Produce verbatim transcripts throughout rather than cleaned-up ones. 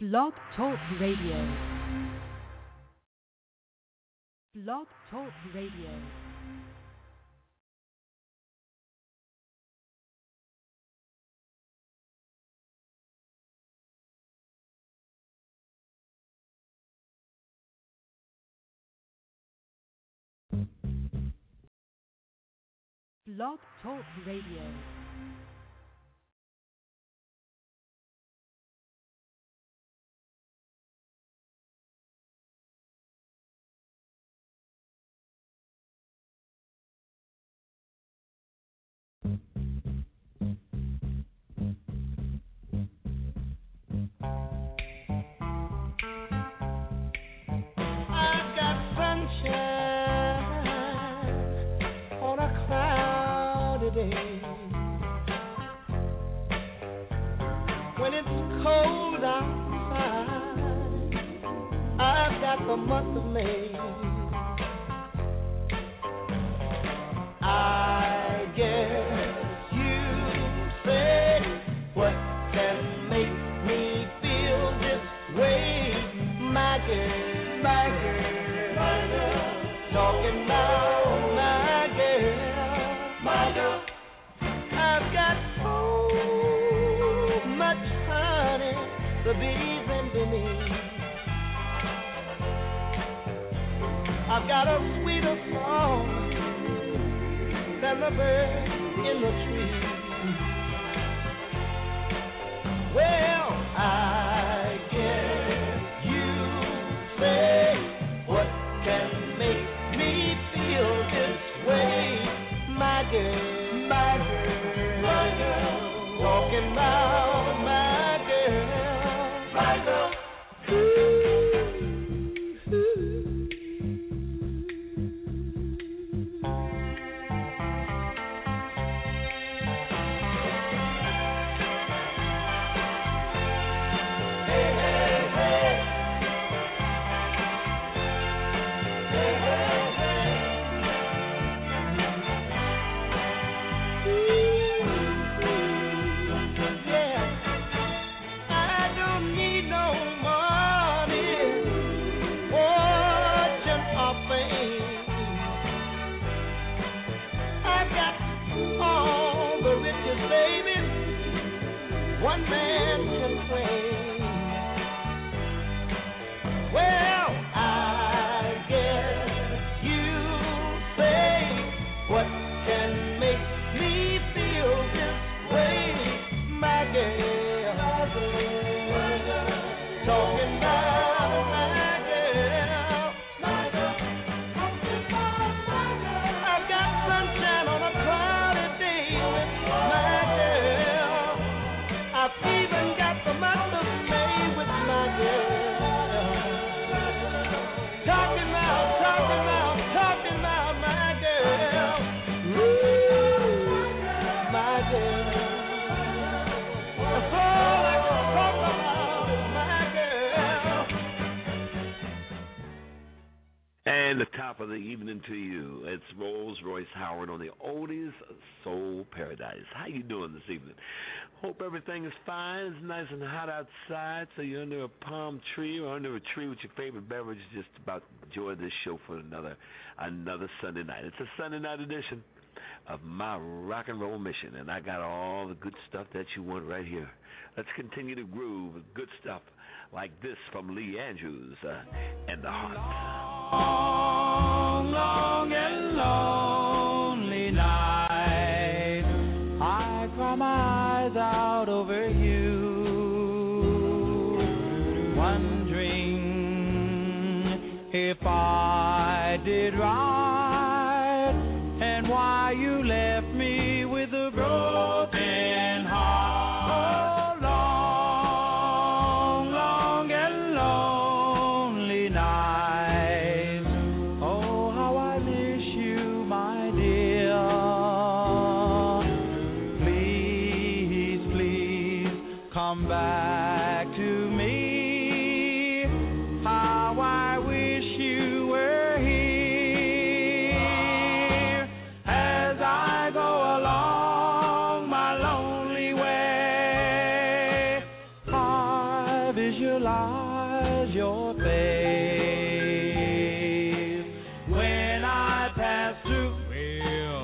Blog Talk Radio. Blog Talk Radio. Blog Talk Radio. When it's cold outside, I've got the month of May. I guess you said, what can make me feel this way? My girl, my girl, my girl, talking about. The bees and beneath. I've got a sweeter song than the bird in the tree. Well, I guess you say, what can make me feel this way? My girl, my girl, my girl, walking round my. And the top of the evening to you. It's Rolls-Royce Howard on the Oldies Soul Paradise. How you doing this evening? Hope everything is fine. It's nice and hot outside, so you're under a palm tree or under a tree with your favorite beverage. Just about enjoy this show for another another Sunday night. It's a Sunday night edition of my rock and roll mission, and I got all the good stuff that you want right here. Let's continue to groove with good stuff like this from Lee Andrews uh, and The Heart. Long, long and lonely night, I cry my eyes out over you, wondering if I did right. visualize your face. When I pass through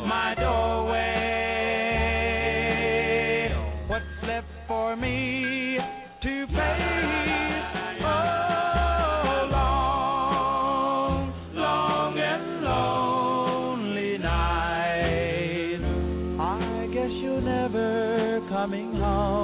my doorway, what's left for me to face? Oh, long, long and lonely night. I guess you're never coming home.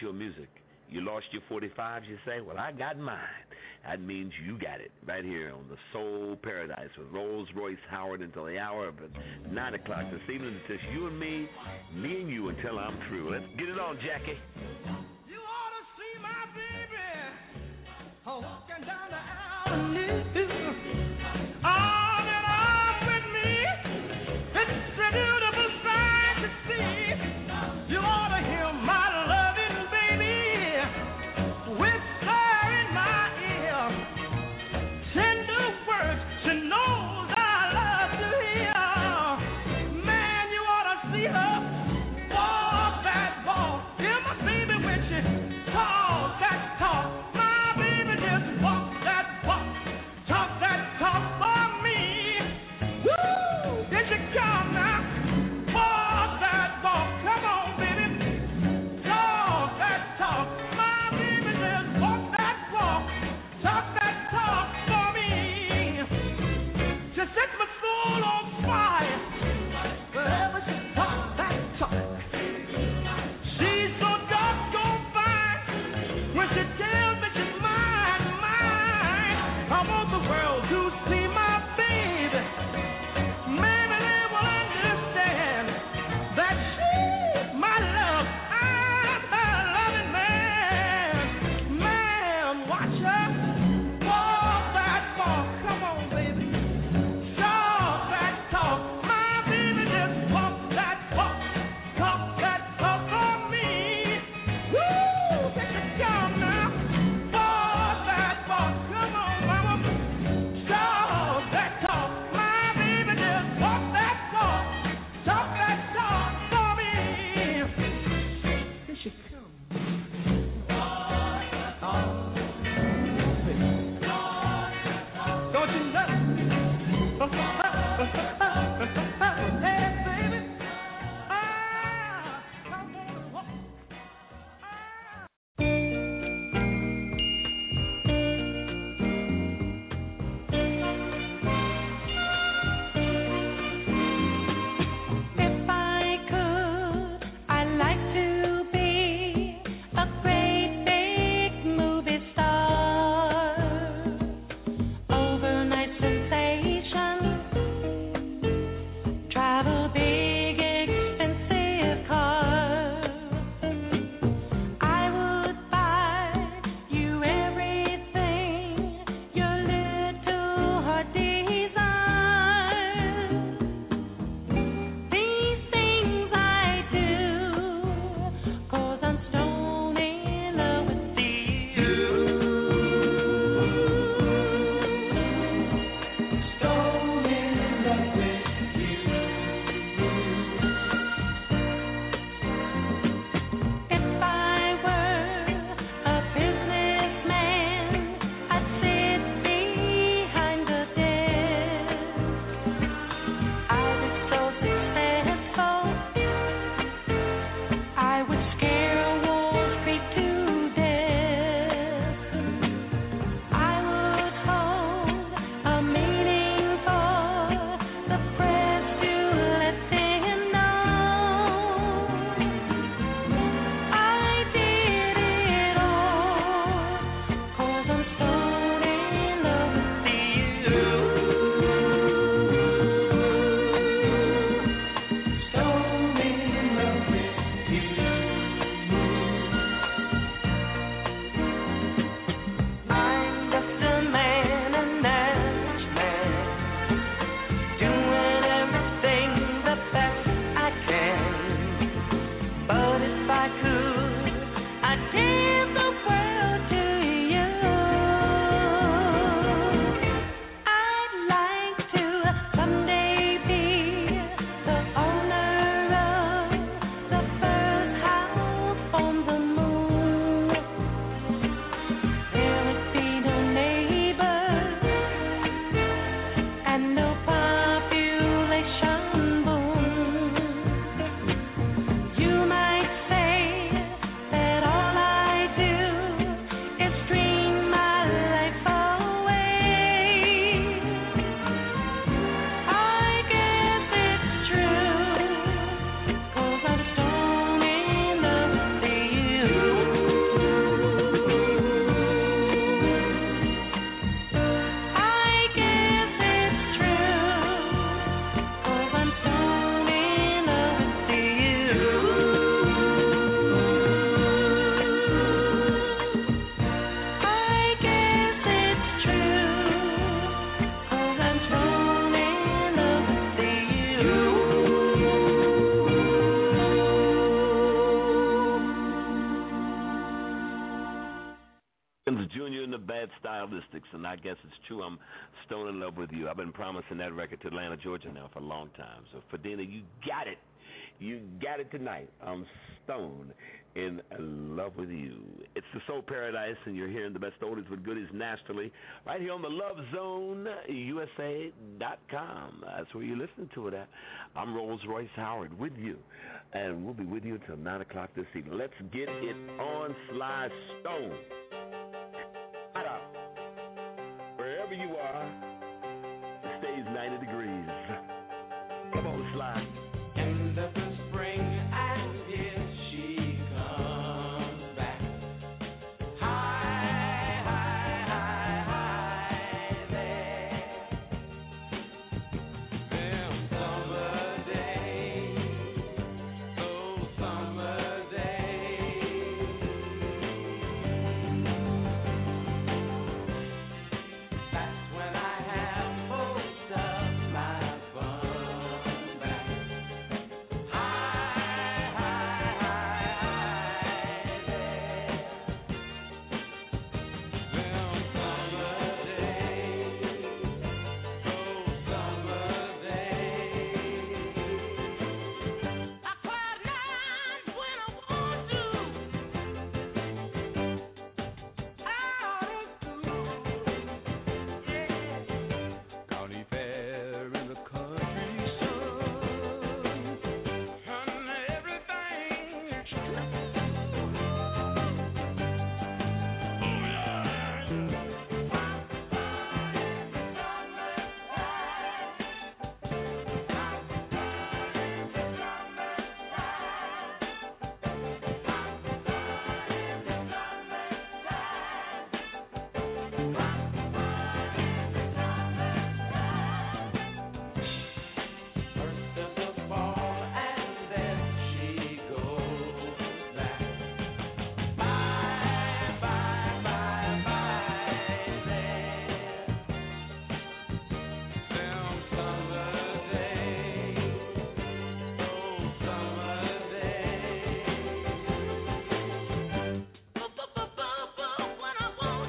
Your music. You lost your forty-fives, you say? Well, I got mine. That means you got it right here on the Soul Paradise with Rolls-Royce Howard until the hour of nine o'clock this evening. It's just you and me, me and you until I'm through. Let's get it on, Jackie. You ought to see my baby walking down the avenue. All that are with me, it's a beautiful sight to see. You ought to hear my loving baby whisper in my ear tender words she knows I love to hear. Man, you ought to see her walk that walk. Hear my baby when she Junior in the Bad Stylistics, and I guess it's true. I'm stone in love with you. I've been promising that record to Atlanta, Georgia now for a long time. So, Fadena, you got it. You got it tonight. I'm stone in love with you. It's the Soul Paradise, and you're hearing the best oldies with goodies nationally right here on the Love Zone, U S A dot com. That's where you listen to it at. I'm Rolls-Royce Howard with you, and we'll be with you until nine o'clock this evening. Let's get it on, Sly Stone. Wherever you are, it stays ninety degrees. Come on, Sly. And the spring and here she comes back. High, high, high, high there. Them summer days, those summer days. That's when I have most of my fun back. Them summer days, those summer days. I cried night when I want you out of school. Yeah. County fair in the country sun, and everything is true. Oh yeah, first of the fall, and then she goes back. Bye, bye, bye, bye there. Them summer days, those summer days. Bu-bu-bu-bu-bu, when I want you out of school. County fair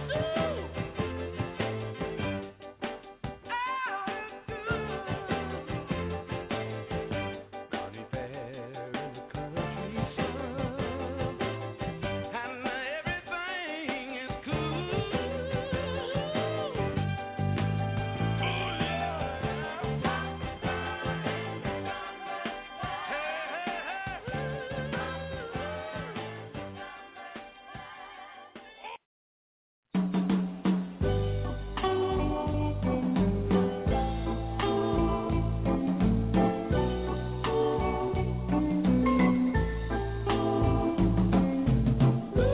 in the country sun, and everything is cool. Oh yeah.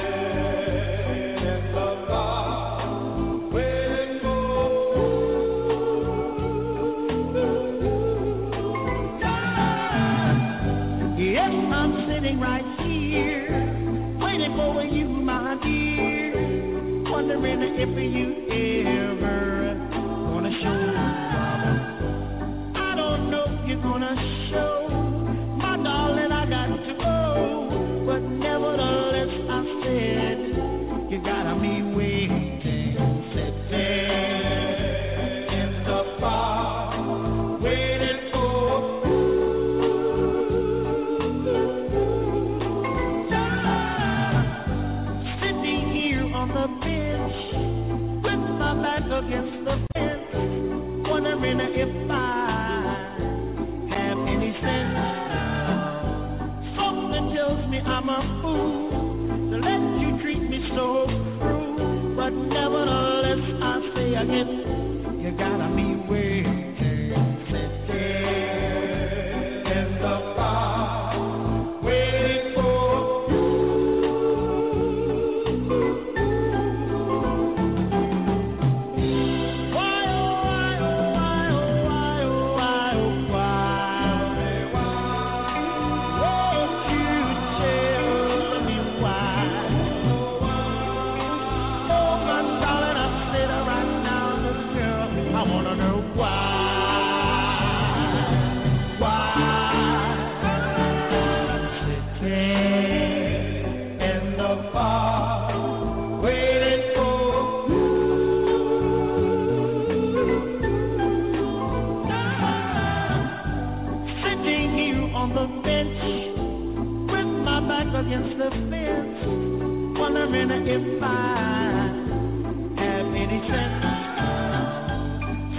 Yes, I'm sitting right here, waiting for you, my dear, wondering if you ever gonna show. I don't know if you're gonna show, my darling, I got to go, but nevertheless I said, you gotta be waiting, sitting in the bar, waiting for sitting here on the bench with my back against the fence, wondering if I have any sense now. Something tells me I'm a fool to let you treat me so cruel, but nevertheless I say again, you gotta be waiting, sitting in the bar, waiting for why, oh, why, oh, why, oh, why, oh, why, oh, why? Won't you tell me why? I want to know why, why, sitting in the bar, waiting for you, sitting here on the bench, with my back against the fence, wondering if I any sense.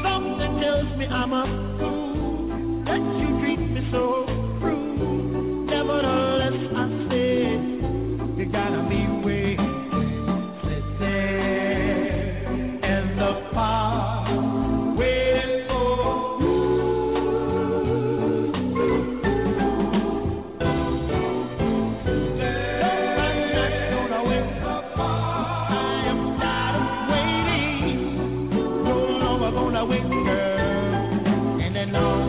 Something tells me I'm a fool, that you treat me so cruel. Nevertheless, I said, you gotta be way. Sit there in the park, waiting for you. Sometimes I don't always I am tired of waiting. I'm gonna wake, girl, and then I'm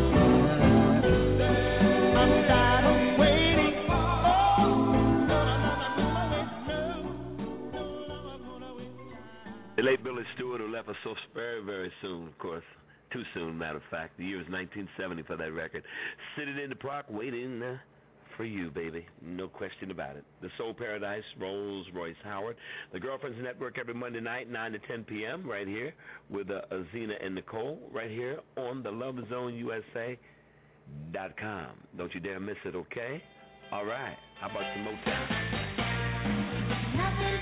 tired of waiting. The late Billy Stewart, who left us so very, very soon, of course. Too soon, matter of fact. The year is nineteen seventy for that record. Sitting in the park, waiting uh, for you, baby. No question about it. The Soul Paradise, Rolls-Royce Howard. The Girlfriends Network every Monday night, nine to ten p.m. right here with uh, Azena and Nicole right here on the Love Zone U S A dot com. Don't you dare miss it, okay? All right. How about some Motown? Nothing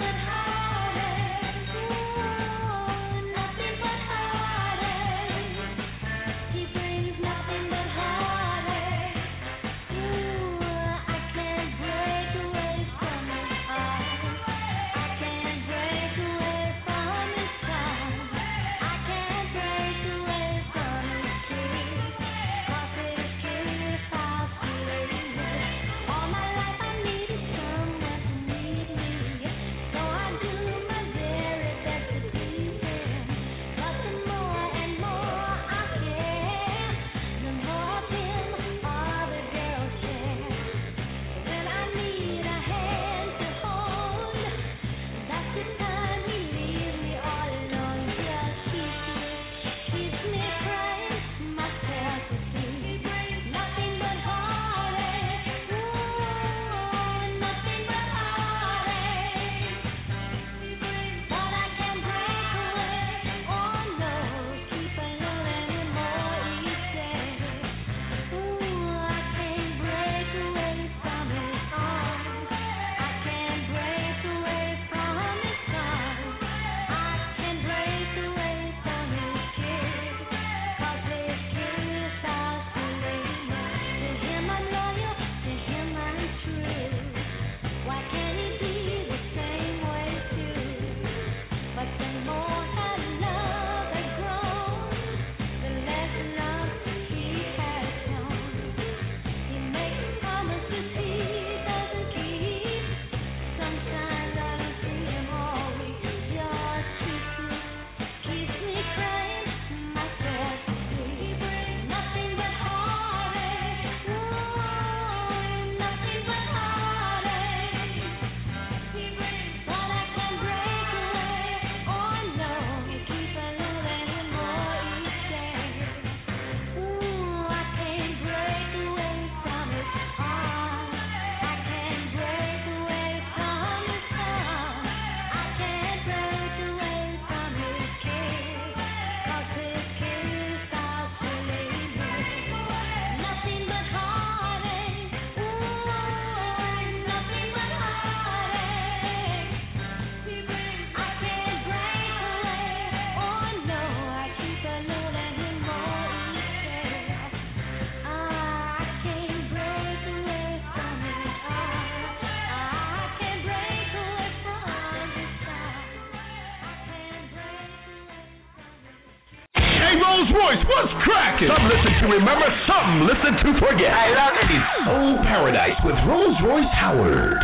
but some listen to remember, some listen to forget. I love it. It's Soul Paradise with Rolls-Royce Howard.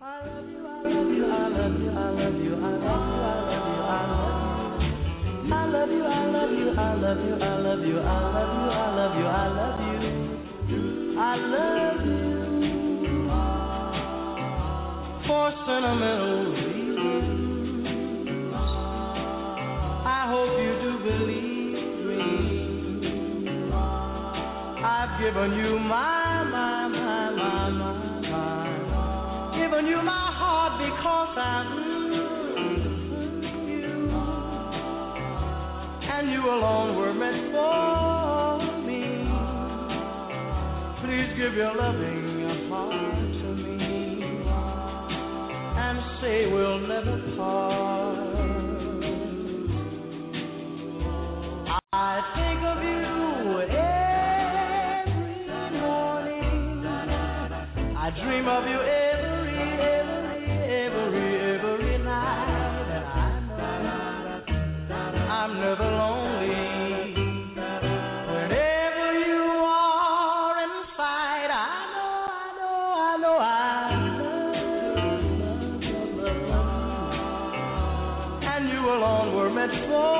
I love you, I love you, I love you, I love you, I love you, I love you, I love you, I love you, I love you, I love you, I love you, I love you, I love you, I love you. For sentimental reasons, I hope you do. believe me. I've given you my, my, my, my, my, my. Given you my heart because I love you. And you alone were meant for me. Please give your loving heart to me. And say we'll never part. I think of you every morning. I dream of you every, every, every, every night. And I know I'm never lonely. Whenever you are in sight, I know, I know, I know I love you, love you, love you. And you alone were meant for.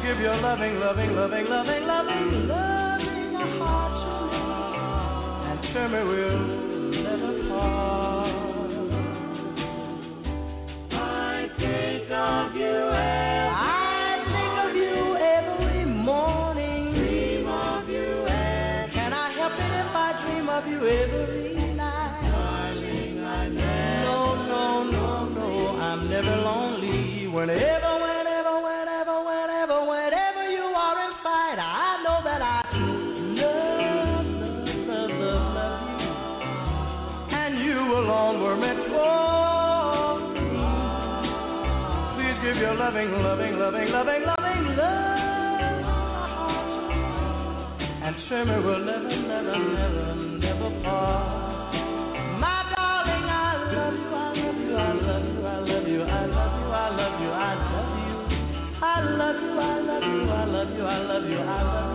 Give your loving, loving, loving, loving, loving, loving heart to me, and tell me we'll never part. I think of you every I think of you every morning. Dream of you every Can I help it if I dream of you every night? Darling, I never no, no, no, no, no. I'm never lonely whenever. Loving, loving, loving, loving, loving, love. And sure me will never, never, never, never part. My darling, I love you, I love you, I love you, I love you, I love you, I love you, I love you, I love you, I love you, I love you, I love you, I love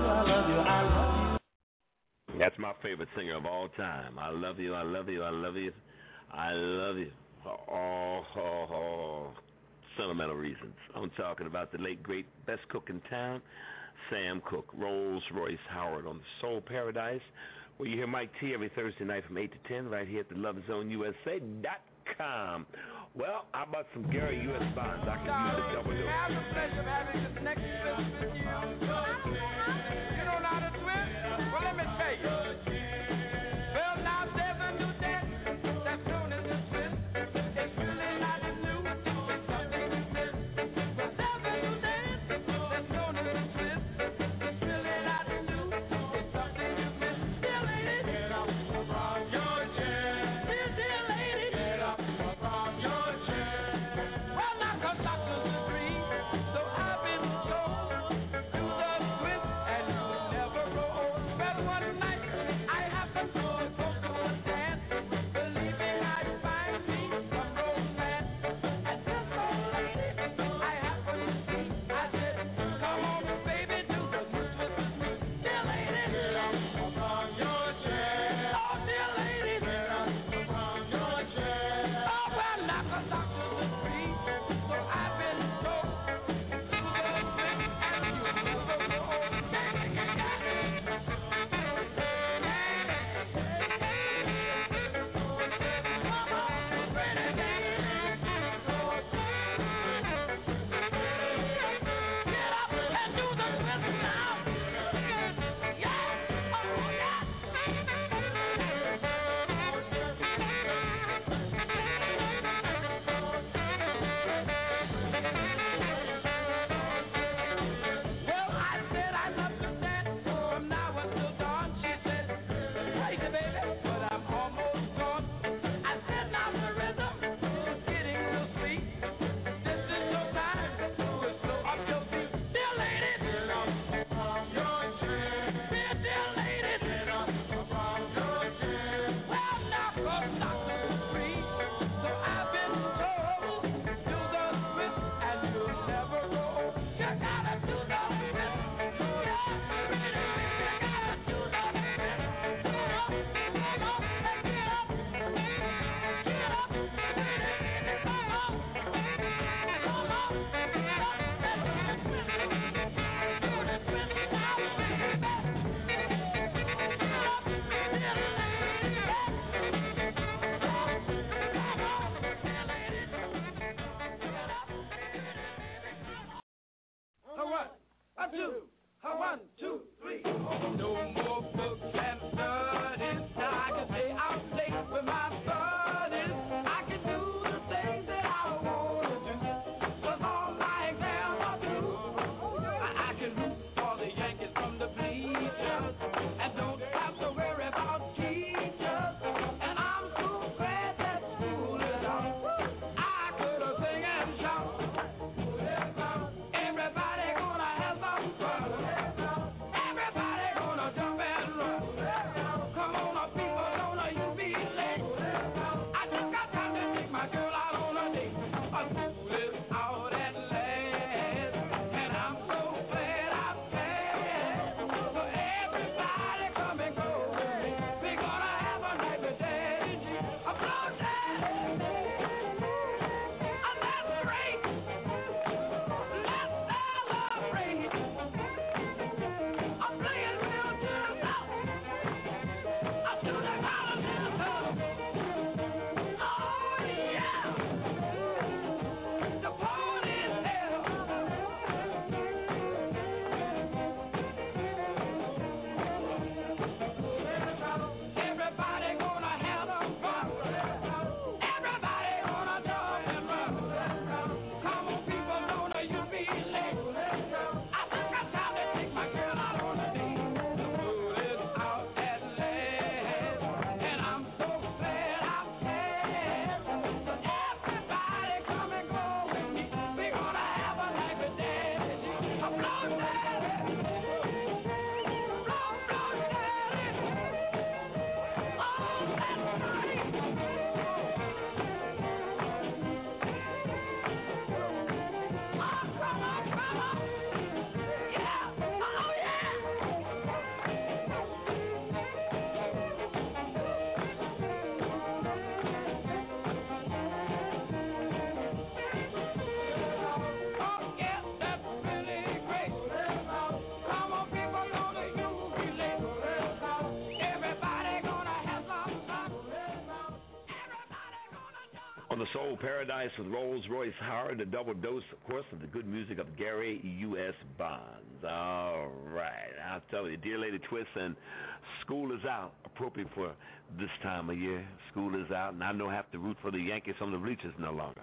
you, I love you. That's my favorite singer of all time. I love you, I love you, I love you, I love you. Oh, oh, oh. Sentimental reasons. I'm talking about the late, great, best cook in town, Sam Cooke, Rolls-Royce Howard on the Soul Paradise, where you hear Mike T every Thursday night from eight to ten right here at the love zone u s a dot com. Well, how about some Gary U S. Bonds? I can use the double dose. I have the pleasure of having this next trip with you. You don't know how to swim? Well, let me tell you. Stop On the Soul Paradise with Rolls-Royce Howard, a double dose, of course, of the good music of Gary U S. Bonds. All right. I'll tell you, Dear Lady Twist and School Is Out, appropriate for this time of year. School is out, and I don't have to root for the Yankees on the bleachers no longer.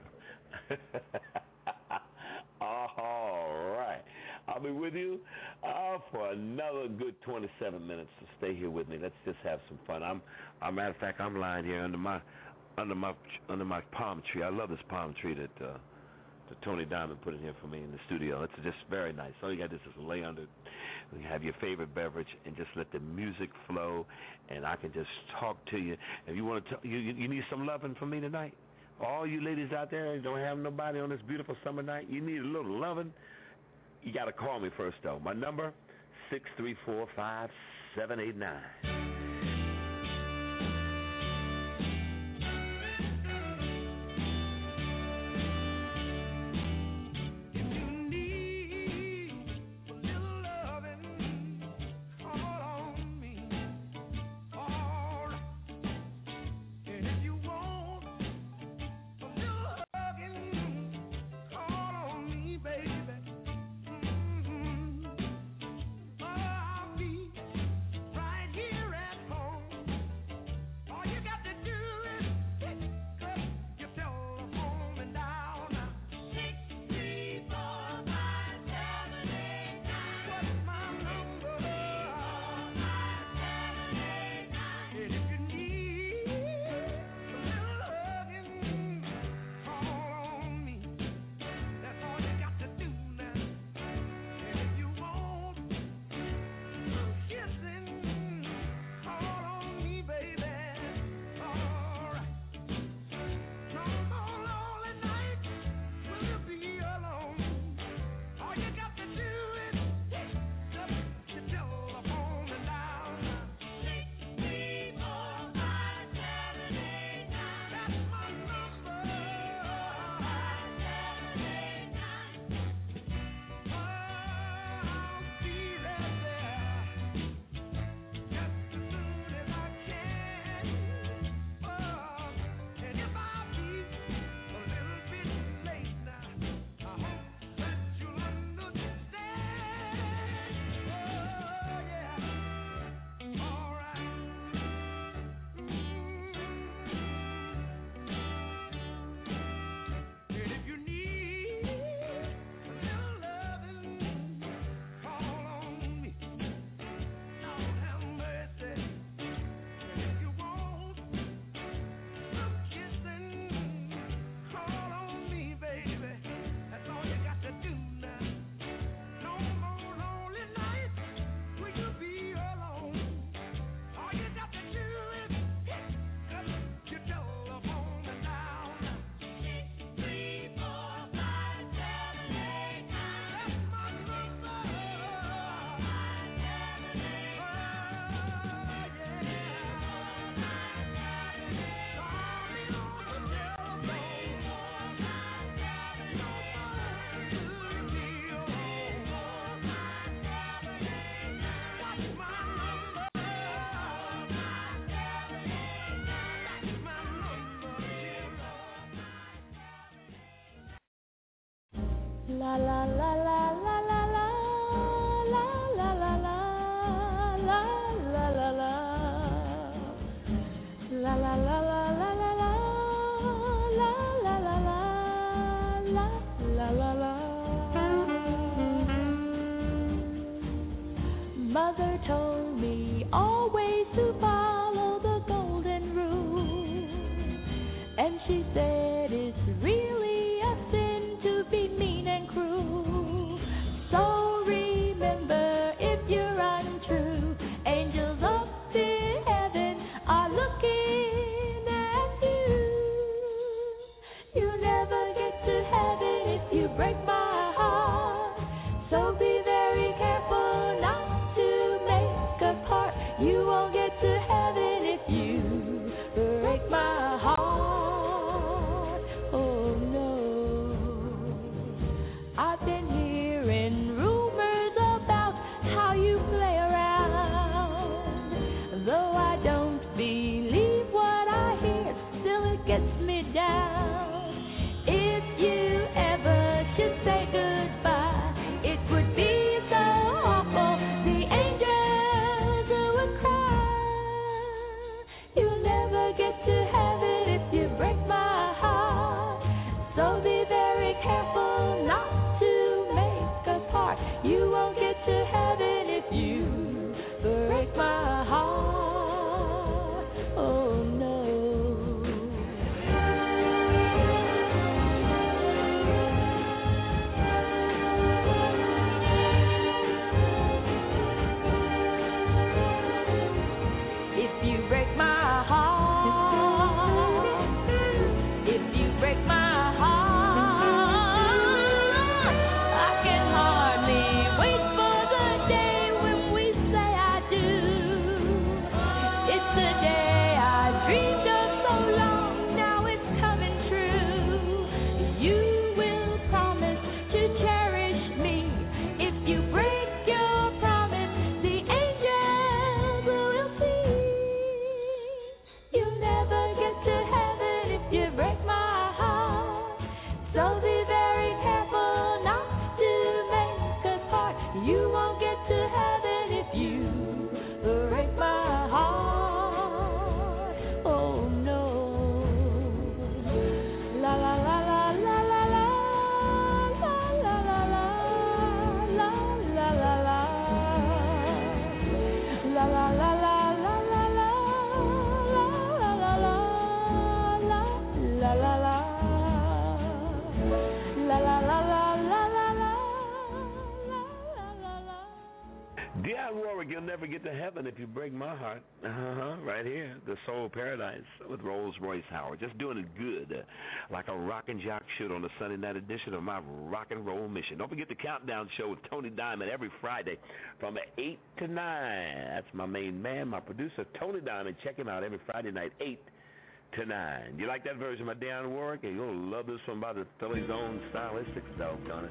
All right. I'll be with you uh, for another good twenty-seven minutes, so stay here with me. Let's just have some fun. I'm, as a matter of fact, I'm lying here under my... Under my under my palm tree. I love this palm tree that, uh, that Tony Diamond put in here for me in the studio. It's just very nice. All you got to do is lay under, you have your favorite beverage, and just let the music flow, and I can just talk to you. If you want to talk, you, you need some loving from me tonight. All you ladies out there who don't have nobody on this beautiful summer night, you need a little loving, you got to call me first, though. My number, six three four, five seven eight nine. La la la la la la la la la la la la la la la la la la la la la la la la la la la. Mother told me always to follow the golden rule, and she said it's real. Though I don't believe what I hear, still it gets me down. Dear Warwick, you'll never get to heaven if you break my heart. Uh-huh, right here, the Soul Paradise with Rolls-Royce Howard. Just doing it good, uh, like a rockin' jock should on the Sunday night edition of my Rock and Roll Mission. Don't forget the Countdown Show with Tony Diamond every Friday from eight to nine. That's my main man, my producer, Tony Diamond. Check him out every Friday night, eight to nine. You like that version by Dionne Warwick? And you're going to love this one by the Philly's own stylistics, doggone it.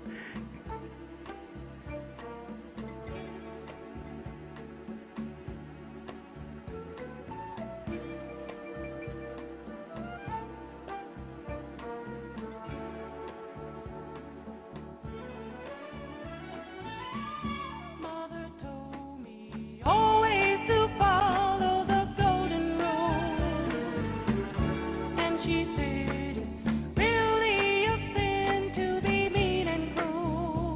She said it's really a sin to be mean and cruel.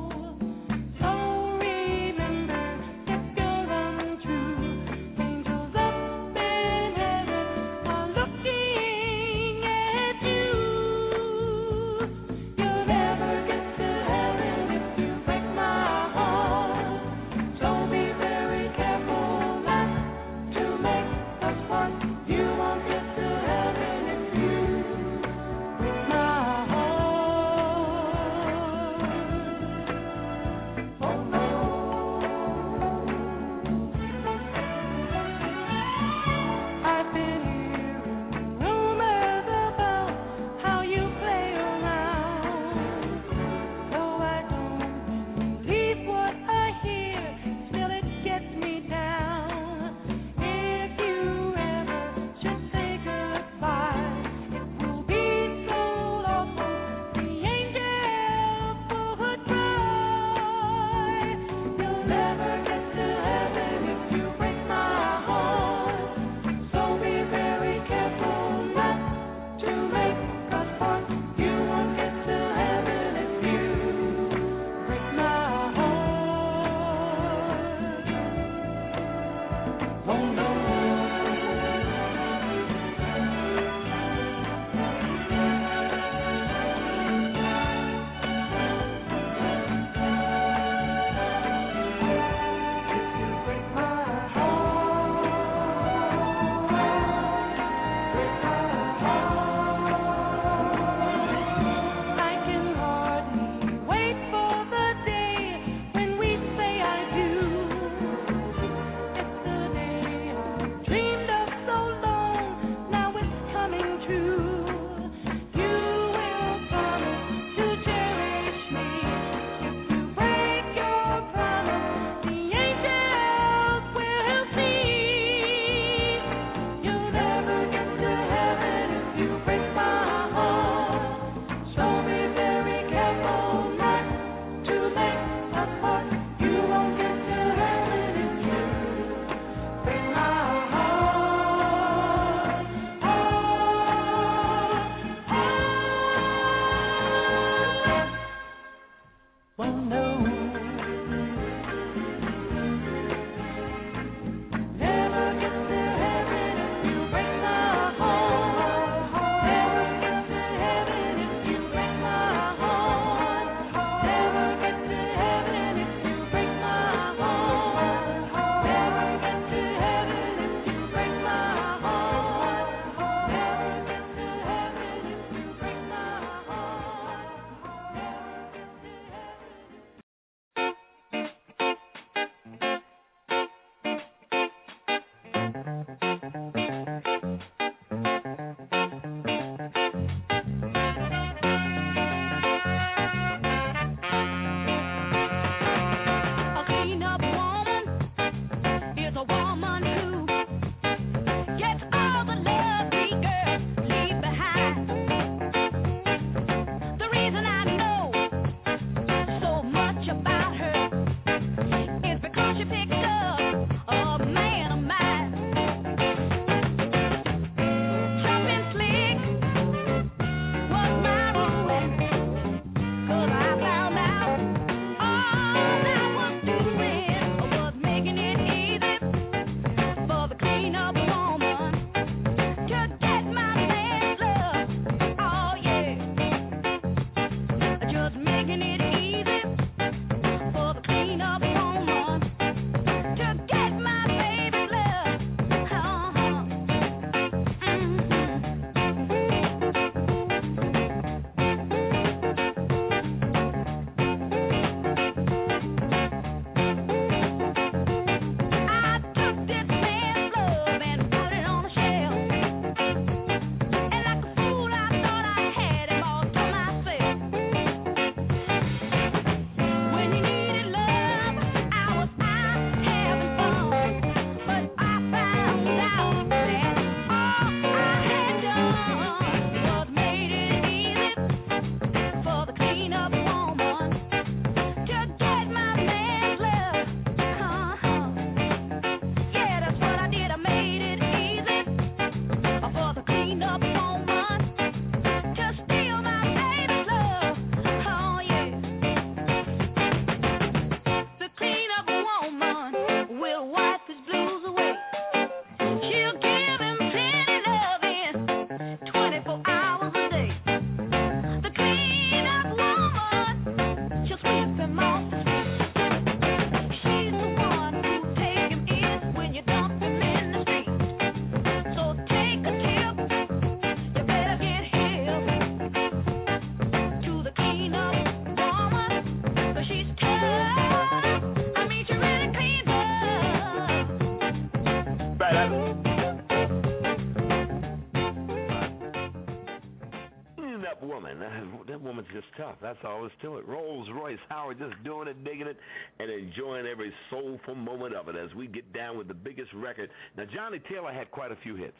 stuff. That's all there is to it. Rolls-Royce Howard, just doing it, digging it, and enjoying every soulful moment of it as we get down with the biggest record. Now, Johnny Taylor had quite a few hits.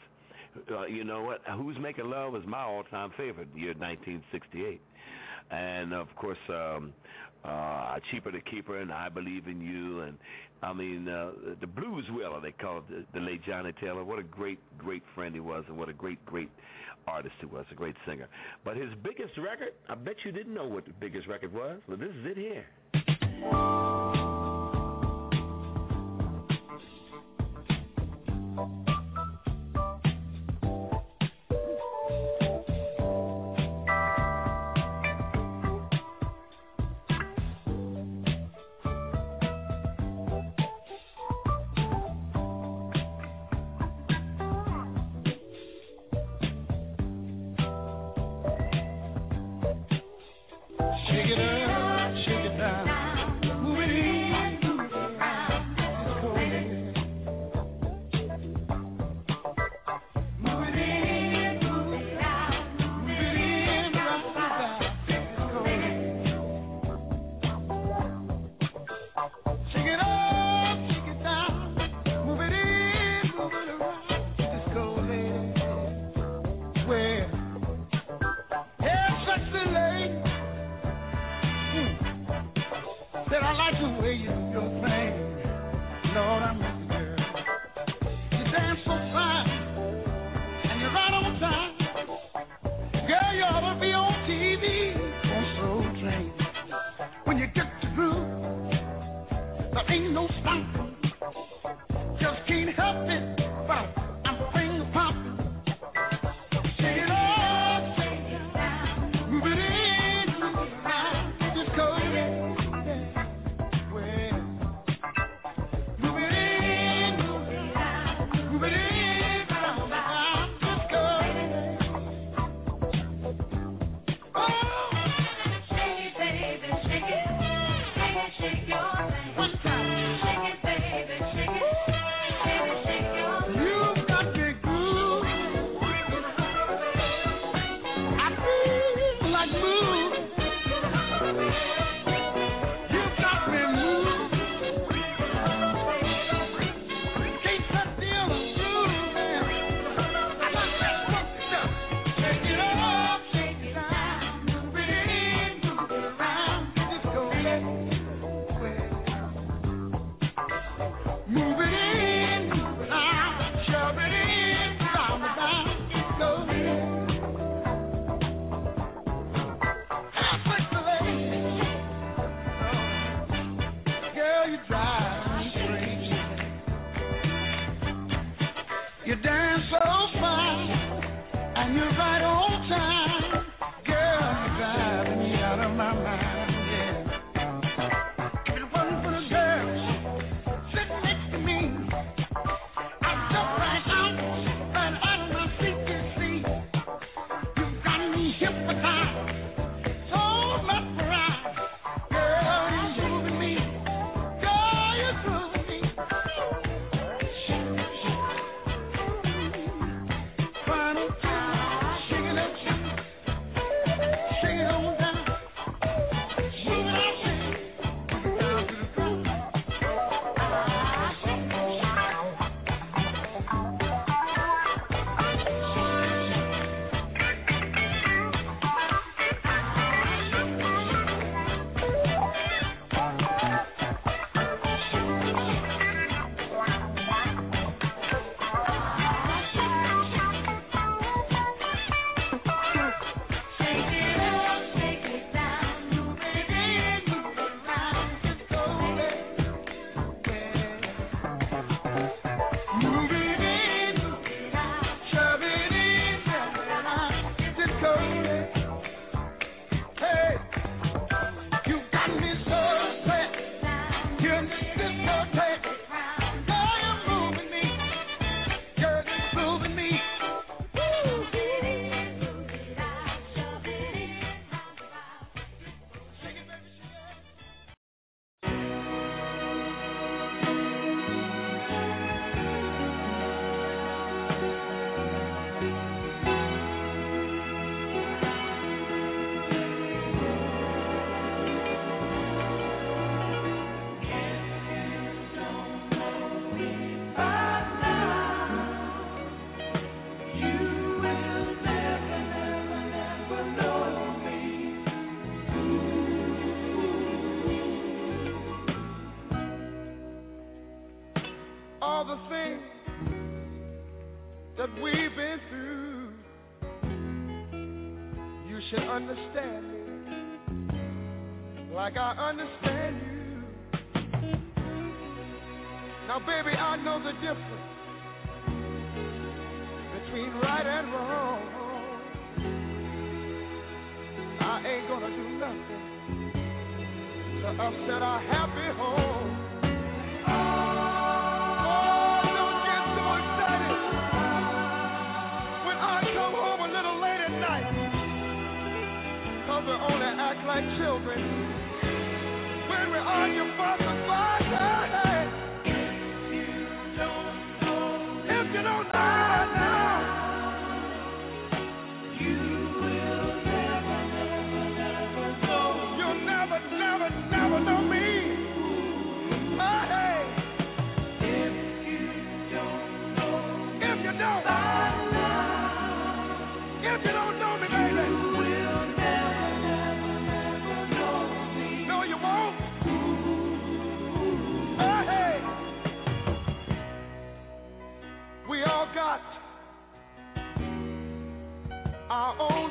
Uh, you know what? Who's Making Love is my all-time favorite, year nineteen sixty-eight. And, of course, um, uh, Cheaper to Keeper and I Believe in You. And, I mean, uh, the Blues Willer, they called the, the late Johnny Taylor. What a great, great friend he was, and what a great, great artist he was, a great singer. But his biggest record, I bet you didn't know what the biggest record was. Well, this is it here. Shake your thing. One time. Shake it, baby. Shake it. Shake it, shake it. been through, you should understand me like I understand you. Now, baby, I know the difference between right and wrong. I ain't gonna do nothing to upset our happy home. We only act like children when we argue about the father. You don't know, if you don't know now, you will never, never, never know. You'll never, never, never know me. Oh, hey. If you don't know, if you don't know, if you don't know me, baby. Got our own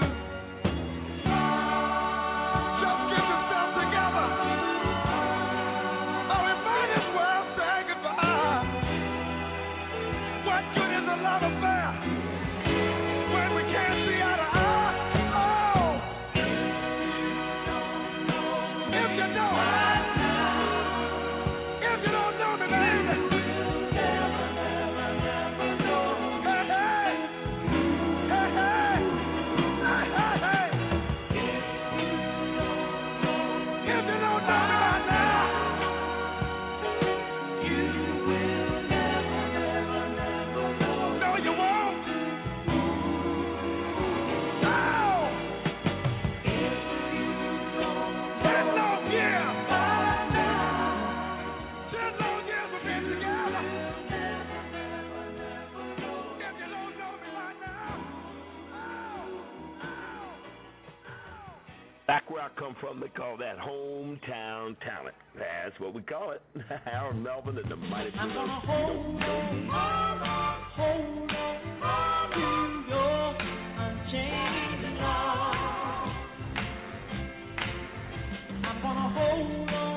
Back where I come from, they call that hometown talent. That's what we call it. Harold Melvin and the Mighty Blue. I'm gonna hold on, mama, hold on, mama, to your unchanging love. I'm gonna hold on.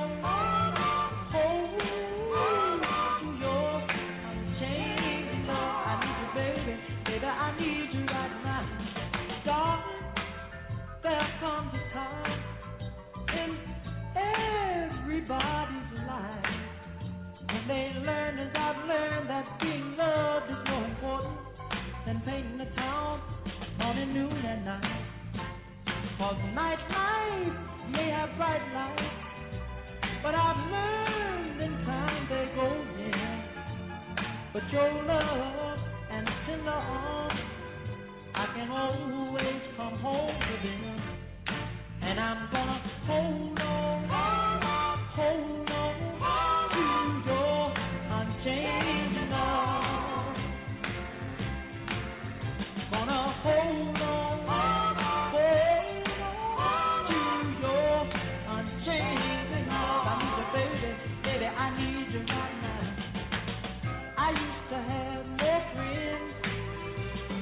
Everybody's life, and they learn as I've learned that being loved is more important than painting the town morning, noon, and night. Cause night lights may have bright lights, but I've learned in time they go near. But your love and tender arms, I can always come home to them. And I'm gonna hold on, mama, hold on, mama, to your unchanging love. Gonna hold on, mama, hold on, to your unchanging love. I need you, baby, baby, I need you right now. I used to have more friends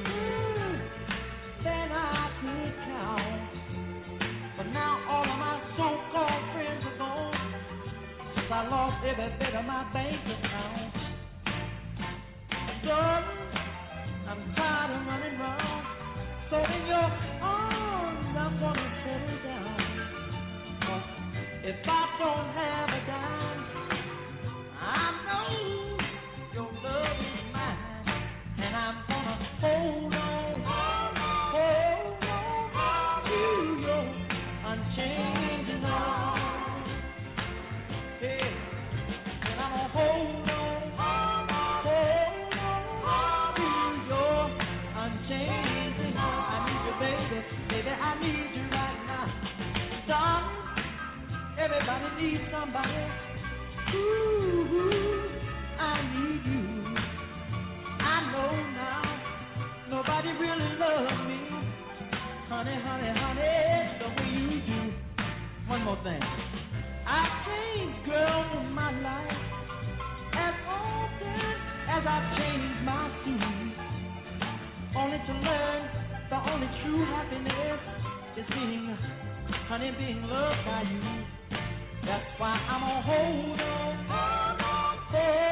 mm, than I could count. Now all of my so-called friends are gone. Since I lost every bit of my bank account. Darling, I'm tired of running round. So in your arms, I'm gonna settle down. Cause if I don't have a dime, I know your love is mine. And I'm gonna hold on. I need you right now, darling. need somebody. Ooh, I need you. I know now nobody really loves me. Honey, honey, honey, the way you do. One more thing. I changed, girl, my life. As often as I've changed my tune, only to learn the only true happiness is being, honey, being loved by you. That's why I'm gonna hold on, hold on, hold on.